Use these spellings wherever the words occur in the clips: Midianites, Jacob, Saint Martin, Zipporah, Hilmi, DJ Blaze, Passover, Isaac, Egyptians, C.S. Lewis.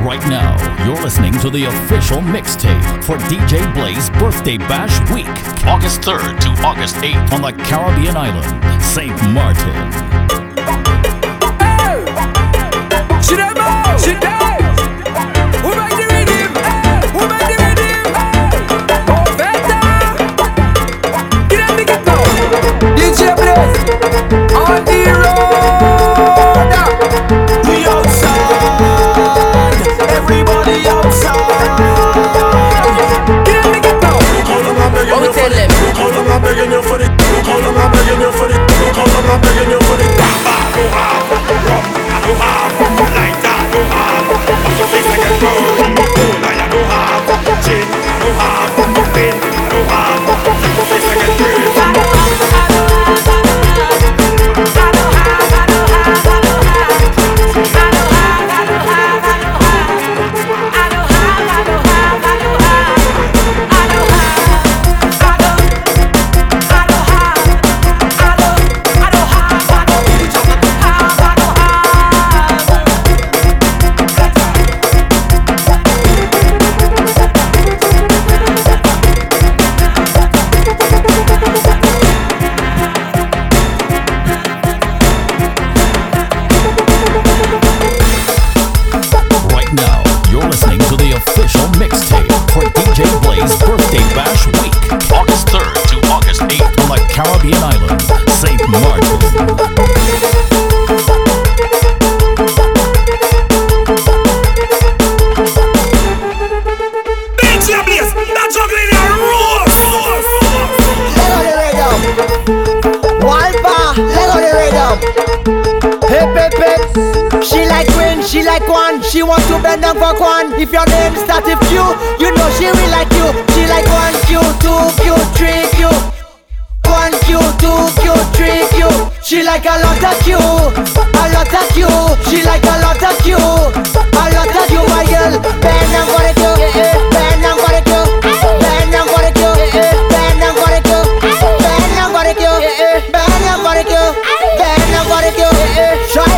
Right now, you're listening to the official mixtape for DJ Blaze Birthday Bash Week, August 3rd to August 8th on the Caribbean island, Saint Martin. She wants to bend down for Kwan. If your name starts with Q, you know she will like you. She like 1Q, 2Q, 3Q. 1Q, 2Q, 3Q. She like a lot of Q, a lot of Q. She like a lot of Q, a lot of Q. My girl, bend down for the Q, bend down for the Q, bend down for the Q, bend down for the Q, bend down for the Q, bend down for the Q, bend down for the Q. She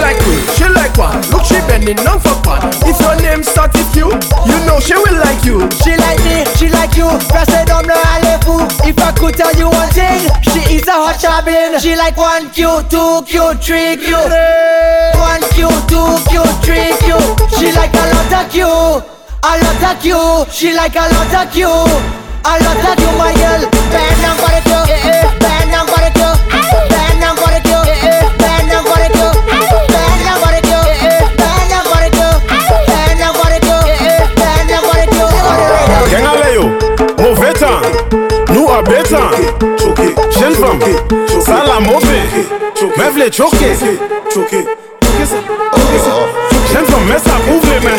like me, she like one. She bending down for fun. If your name starts with you, you know she will like you. She like me, she like you. First I don't know I left you. If I could tell you one thing, she is a hot shopping. She like 1Q, 2Q, 3Q. 1Q, 2Q, 3Q. She like a lot of Q, a lot of Q. She like a lot of Q, a lot of Q. My girl, bend down for the Q, bend down for the Q, bend down for the Q, bend down for the Q, bend down for the Q. Nous à Bétan, jeune femme, ça la mauvaise, me v'lait choquer, jeune femme, mais ça ouvre les mains,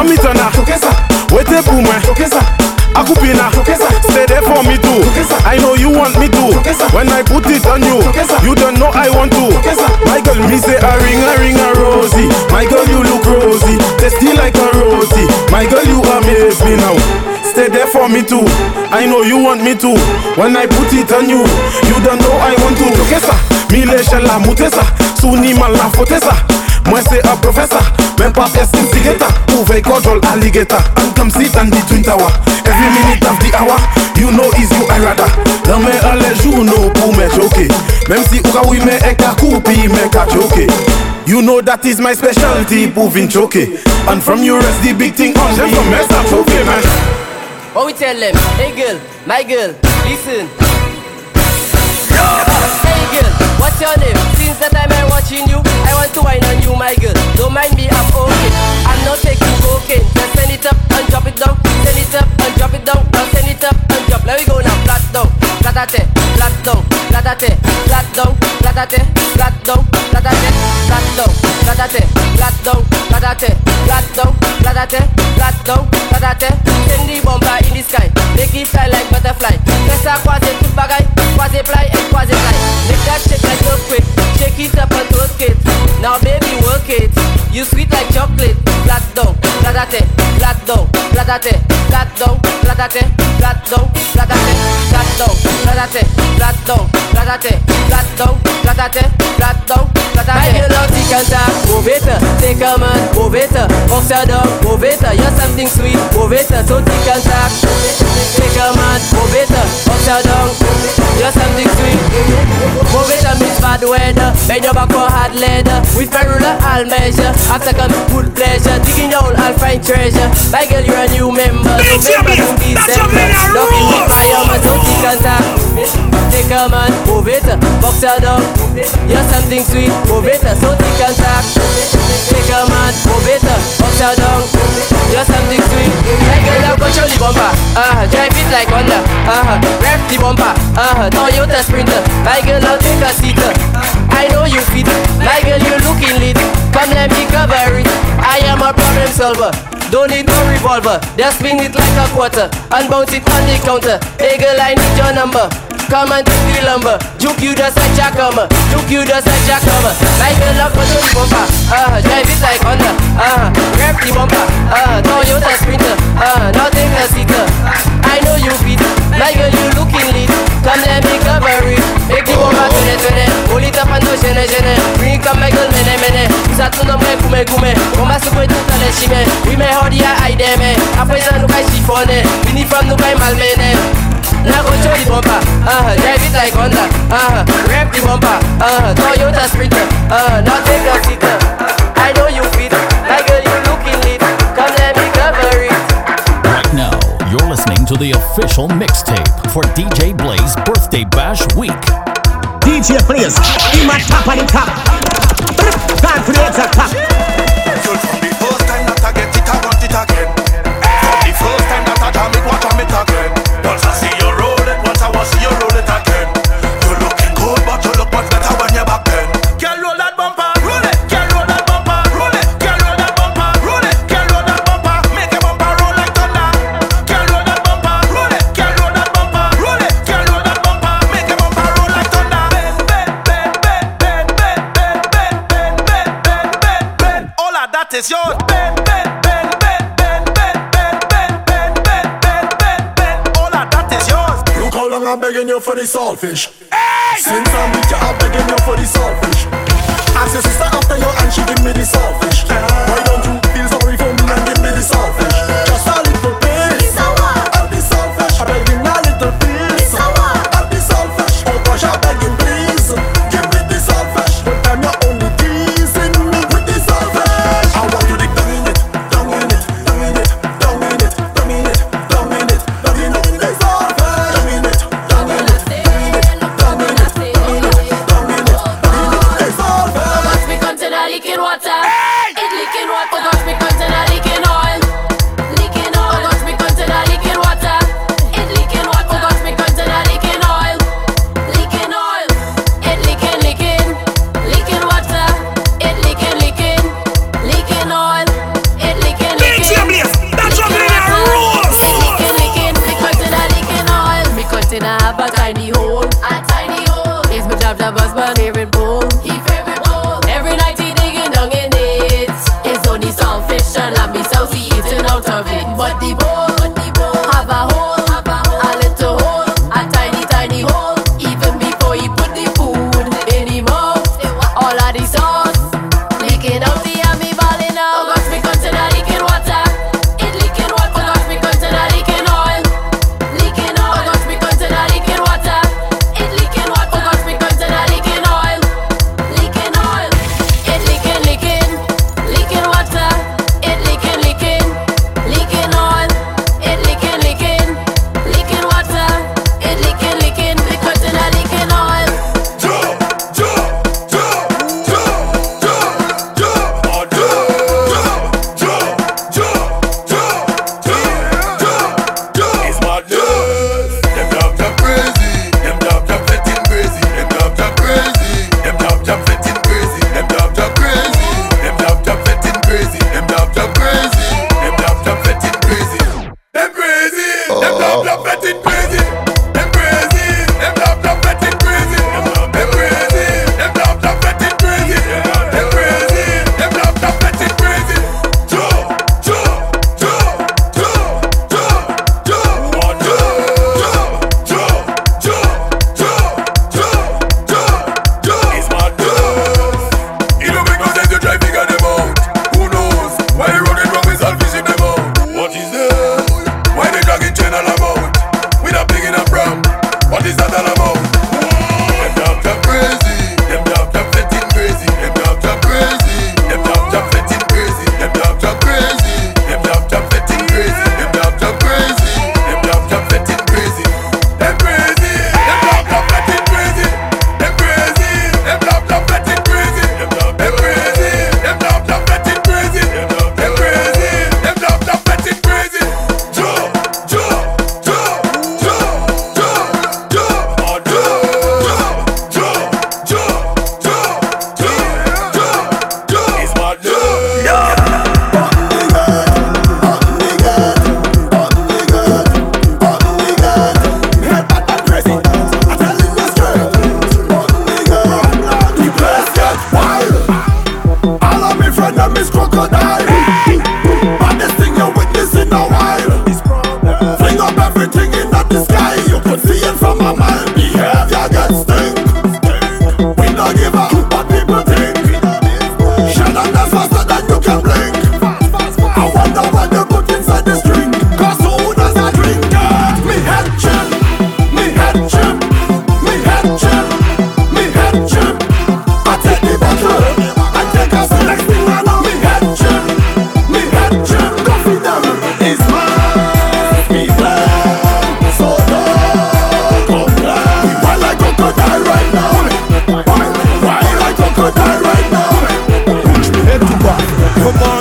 en mitana, ouais t'es pour moi, a coupina, stay there for me too, I know you want me too, when I put it on you, you don't know I want to, my girl me say a ring a rosy, my girl you look rosy, tasty like a rosy, my girl you amaze me now. Stay there for me too, I know you want me too. When I put it on you, you don't know I want to. Chokesa, mi leche la moutesa, souni mal la fotesa. Moi c'est un professeur, même pas personne cigarette. Ouvre control alligator, and come sit and the twin tower. Every minute of the hour, you know is you I rather. Dans mes allées journaux pour me choquer. Même si ou oui mais un cas coupi mais qu'à choquer. You know that is my specialty, pouvin choquer. And from you rest the big thing on me. J'aime ça choquer man. What we tell them? Hey girl, my girl, listen. Yo! Hey girl, what's your name? Since that time I'm watching you, I want to whine on you, my girl. Don't mind me, I'm okay. I'm not taking cocaine. Just send it up and drop it down. Send it up and drop it down. Now send it up and drop. Now we go now, flat down, flat at it, flat down, flat at it, flat down, flat at it, flat down, flat at it, flat down, flat at it, flat down, flat at it, flat down, flat at it, flat down, flat at it. Send the bomber in the sky, make it fly like butterfly. Press a quasi two bagay, quasi fly and quasi fly. Make that shake like earthquake, shake it up and work it. Now baby work it, you sweet like chocolate. Flat down, flat at it, flat down, flat at it, flat down, flat at it, flat down, flat at it. Flat down, flat at it, flat down, flat at it, flat down, flat at it, flat down, flat at it. I love the cancer, move it, take a man, move move it up. Upside down, move it up. You're something sweet, move it up. So tick and tack, take a man, move it up. Upside down, you're something sweet. Move it up, it's bad weather. Bend your back for hard leather. With my ruler, I'll measure. After coming, good pleasure. Digging your hole, I'll find treasure. My girl, you're a new member. So make a new December. Locking the fire, my so tick and tack. Take a man, move it up. Upside down, you're something sweet, move it up. So tick and tack. Take a man, move it up, upside down. You're something sweet. Hey girl, control the bumper, drive it like Honda, rev the bumper, Toyota Sprinter. My girl, I'll take a seat, I know you fit. My girl, you're looking lit. Come let me cover it. I am a problem solver. Don't need no revolver. Just spin it like a quarter and bounce it on the counter. Hey girl, I need your number. Come and take the lumber. Juke you just like Jackhammer. Juke you just like Jackhammer. Like a love for the bumper, drive it like Honda, grab the bumper, Toyota Sprinter, nothing a seater. I know you fit. Like girl, you looking lit. Come let me cover it. Make the bumper tune. Pull it up and do gene. Bring it up, my girl, mene. Usa tu nombre kume. Bomba super tuta le shime. We may hold ya ideme. Après ça nous kai chiffone. Uniforme nous kai malmene. Now go show the bumper, drive it like Honda, rev the bumper, Toyota Sprinter, now take a seater. I know you fit, my girl, you looking lit. Come let me cover it. Right now, you're listening to the official mixtape for DJ Blaze Birthday Bash Week. DJ Blaze, in my top and top. Time for the exact top. So from the first time that I get it, I want it again. From the first time that I jam it, watch I it again. Once I see you roll it, once I see you roll it again. You're looking good, but you look much better when you're back then. Girl, roll that bumper, roll it. Girl, roll that bumper, roll it. Girl, roll that bumper, roll it. Girl, roll that bumper, make your bumper roll like thunder. Girl, roll that bumper, roll it. Girl, roll that bumper, roll it. Girl, roll that bumper, make your bumper roll like thunder. Ben, ben, ben, ben, ben, ben, ben, ben, ben, ben, ben, ben. All of that is yours. Ben, ben, ben, ben, ben, ben, ben, ben, ben, ben, ben, ben, ben. All of that is yours. Look how long I'm begging you for the saltfish. Hey! Since I'm with you, I'm begging you for the saltfish. Ask your sister after you and she give me the saltfish. Why don't you feel sorry for me and give me the saltfish? Just a little piece of the saltfish. I beg him a little piece of the saltfish. Oh gosh, I beg him please, give me the saltfish. But I'm your only teasing me with the saltfish. I want to dig down in it, down in it, down in it, down in it, down in it, down in it, down in it. Every night he digging down in it. It's only some fish and from his crocodile. Baddest thing you witness in a while. Fling up everything in the sky. You could see it from a mile. Behavior gets stink. We don't give a what people think. Shut up, that's faster than you can blink. I wonder what they put inside this drink. Cause soon as I drink it, me head chill, me head chill, me head chill, me head chill. I take the bottle, I take a select thing and now me head chill, coffee devil is mine, me blind, so don't go blind. We want like crocodile right now, why like crocodile right now? Head to back, come on.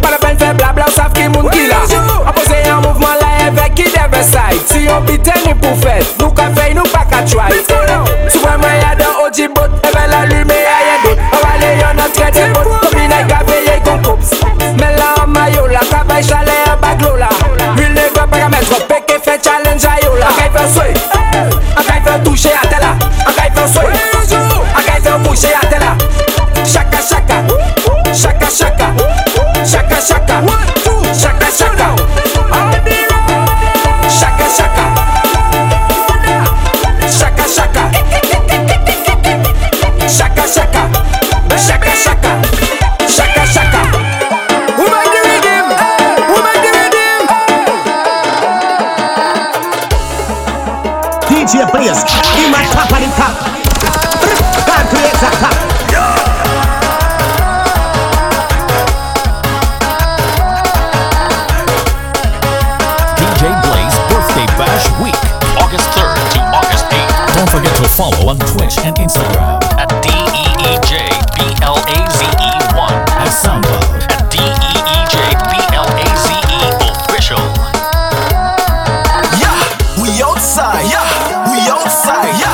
pas la peine faire blabla, on savent qui moun qui là. A poser un mouvement là avec qui devait side. Si on bitait ni pour faire, nous qu'à faire, nous pas qu'à try. Souvent moi y'a dans Ojibot, et ben l'allumé y'a d'autres. On va aller y'en a très très bon, comme il n'a qu'à veiller qu'on coupe. Mais là en maillot, la travail chalet en baglo là. Lui ne veut pas qu'à mettre au bec et fait challenge à yo là. En caille fait souhait, en caille fait toucher à tel là. En caille fait souhait, en caille fait boucher à tel là. Chaka chaka, chaka chaka. Shaka shaka, one, two, shaka shaka, shaka shaka, shaka shaka, shaka shaka, shaka shaka, shaka shaka. Who made the rhythm? Who made the rhythm? DJ Blaze, in my top and in top, God creates a top. Week, August 3rd to August 8th. Don't forget to follow on Twitch and Instagram at DEEJBLAZE1 and SoundCloud at DEEJBLAZE Official. Yeah, we outside. Yeah, we outside. Yeah.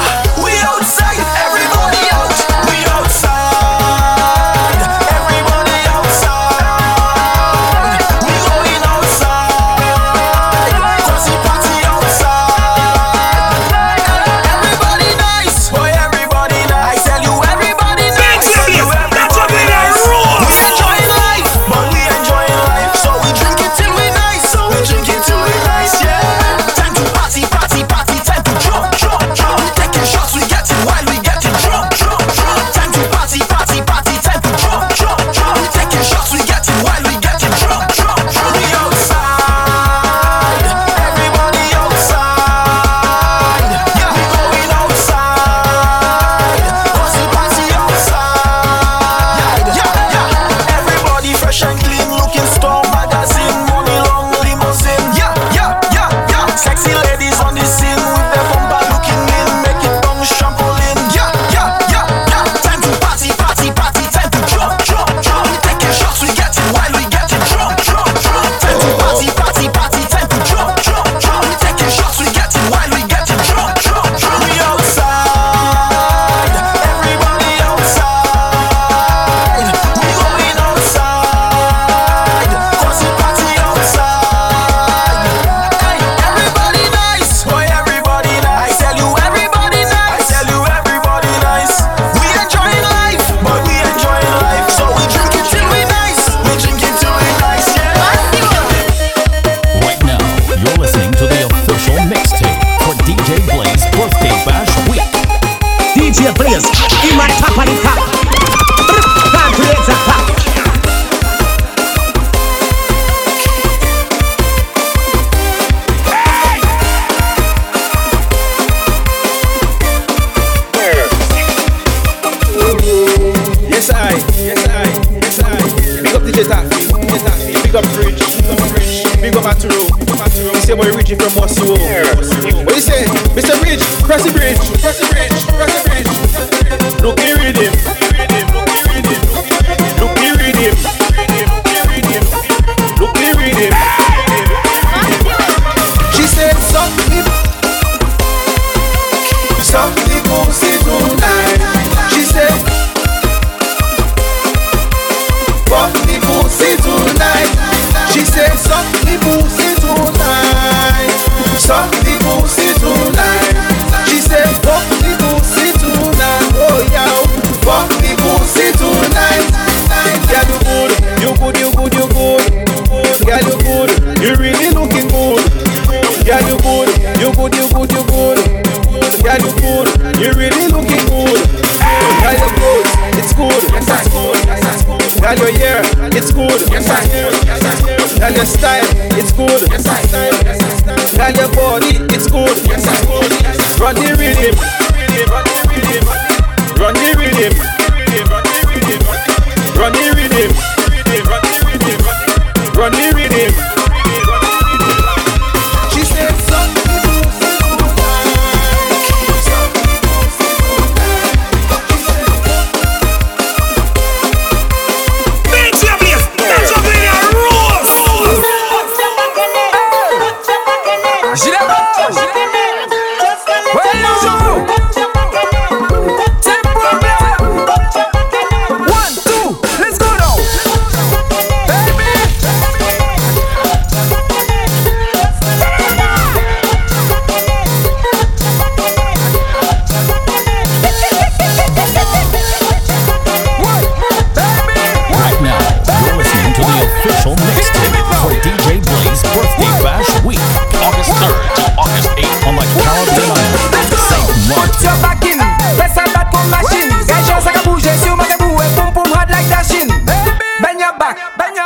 official mixtape for DJ Blaze Birthday Bash Week, August 3rd to August 8th on the Caribbean Island, Saint Martin. Put your back in, press that back on machine. Guys, you're like a bougie, you make a move, boom, boom, hard like dashing. Bend your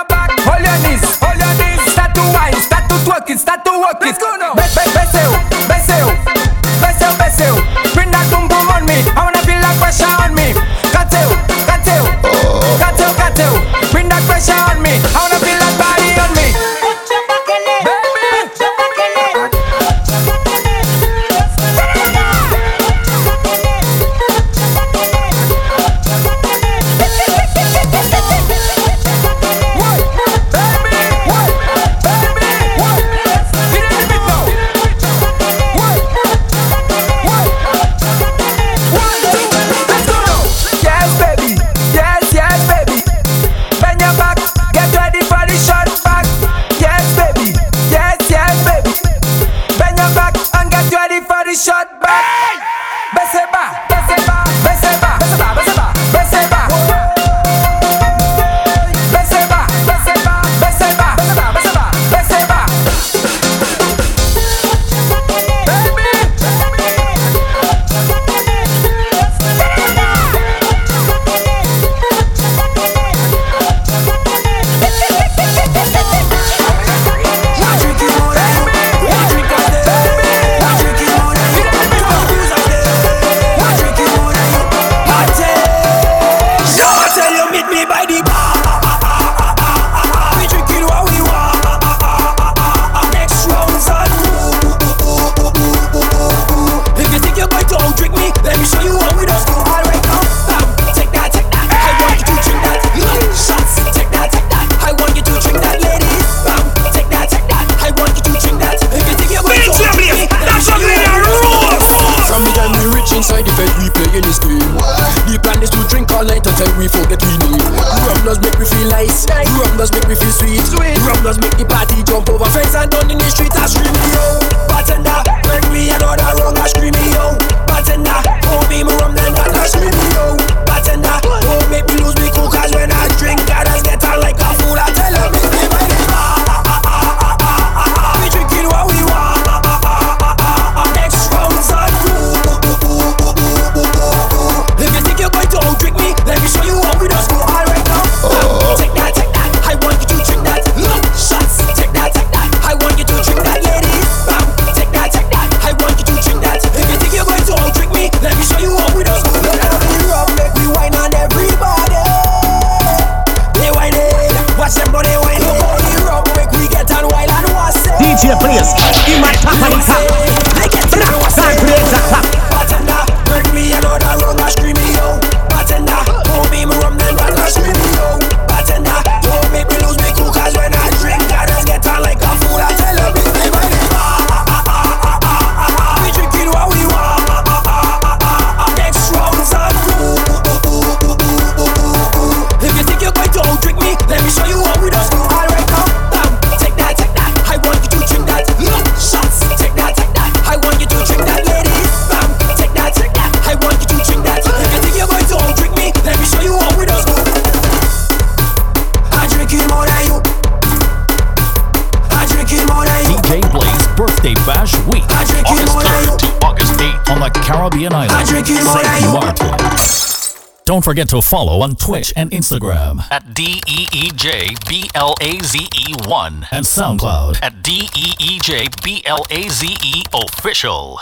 back, hold your knees, start to whine, start to work it, Bessel, bring that boom, boom on me, I wanna feel like pressure on me. On me, I wanna feel that body on me. Shot back, Beseba, Beseba, Beseba, Beseba, Beseba, Beseba, Beseba, Beseba, Beseba, Beseba, Beseba, we forget we need. Rum does make me feel nice. Rum does make me feel sweet. Rum does make the party jump over fence and down in the street. I scream yo, bartender, bring me another rum. I scream yo, bartender, pour me more rum than that. I scream yo, bartender, don't make me lose me cool. Cause when I drink, I just get out like a fool. I tell her, make me buy this. We drinking what we want. Next round's on you. If you think you're going to outdrink me, let me show you how we just go all right now. Take that, I want you to drink that. Shots, take that, I want you to drink that, ladies. Take that, I want you to drink that. If you think you're going to out drink me, let me show you how we just go. Let me rub, make me wine on everybody. They wine it, watch them body wine it. Let me rub, make we get on wild and wash it. DJ Blaze, in my top and top. Make it drop, can't create that top. Bartender, bring me another round and scream me yo. Bartender, pour me more rum than that. I scream yo. Bartender, don't make me lose me cool. Cause when I drink, I just get on like a fool. I tell her, make me buy this. We drinking what we want. Next round's on you. If you think you're going to outdrink me, let me show you how we just do. All right now, bam, take that, I want you to drink that. Shots, take that, I want you to drink that, ladies. Bam, take that, I want you to drink that. If you think you're going to outdrink me, let me show you how we just do. I drink it more than you. I drink it more than you. DJ Blaze Birthday Bash Week, I drink it August more than 3rd you. To August 8th on the Caribbean Island, I drink it more Saint than you. Martin. Don't forget to follow on Twitch and Instagram at DEEJBLAZE1 and SoundCloud at DEEJBLAZE Official.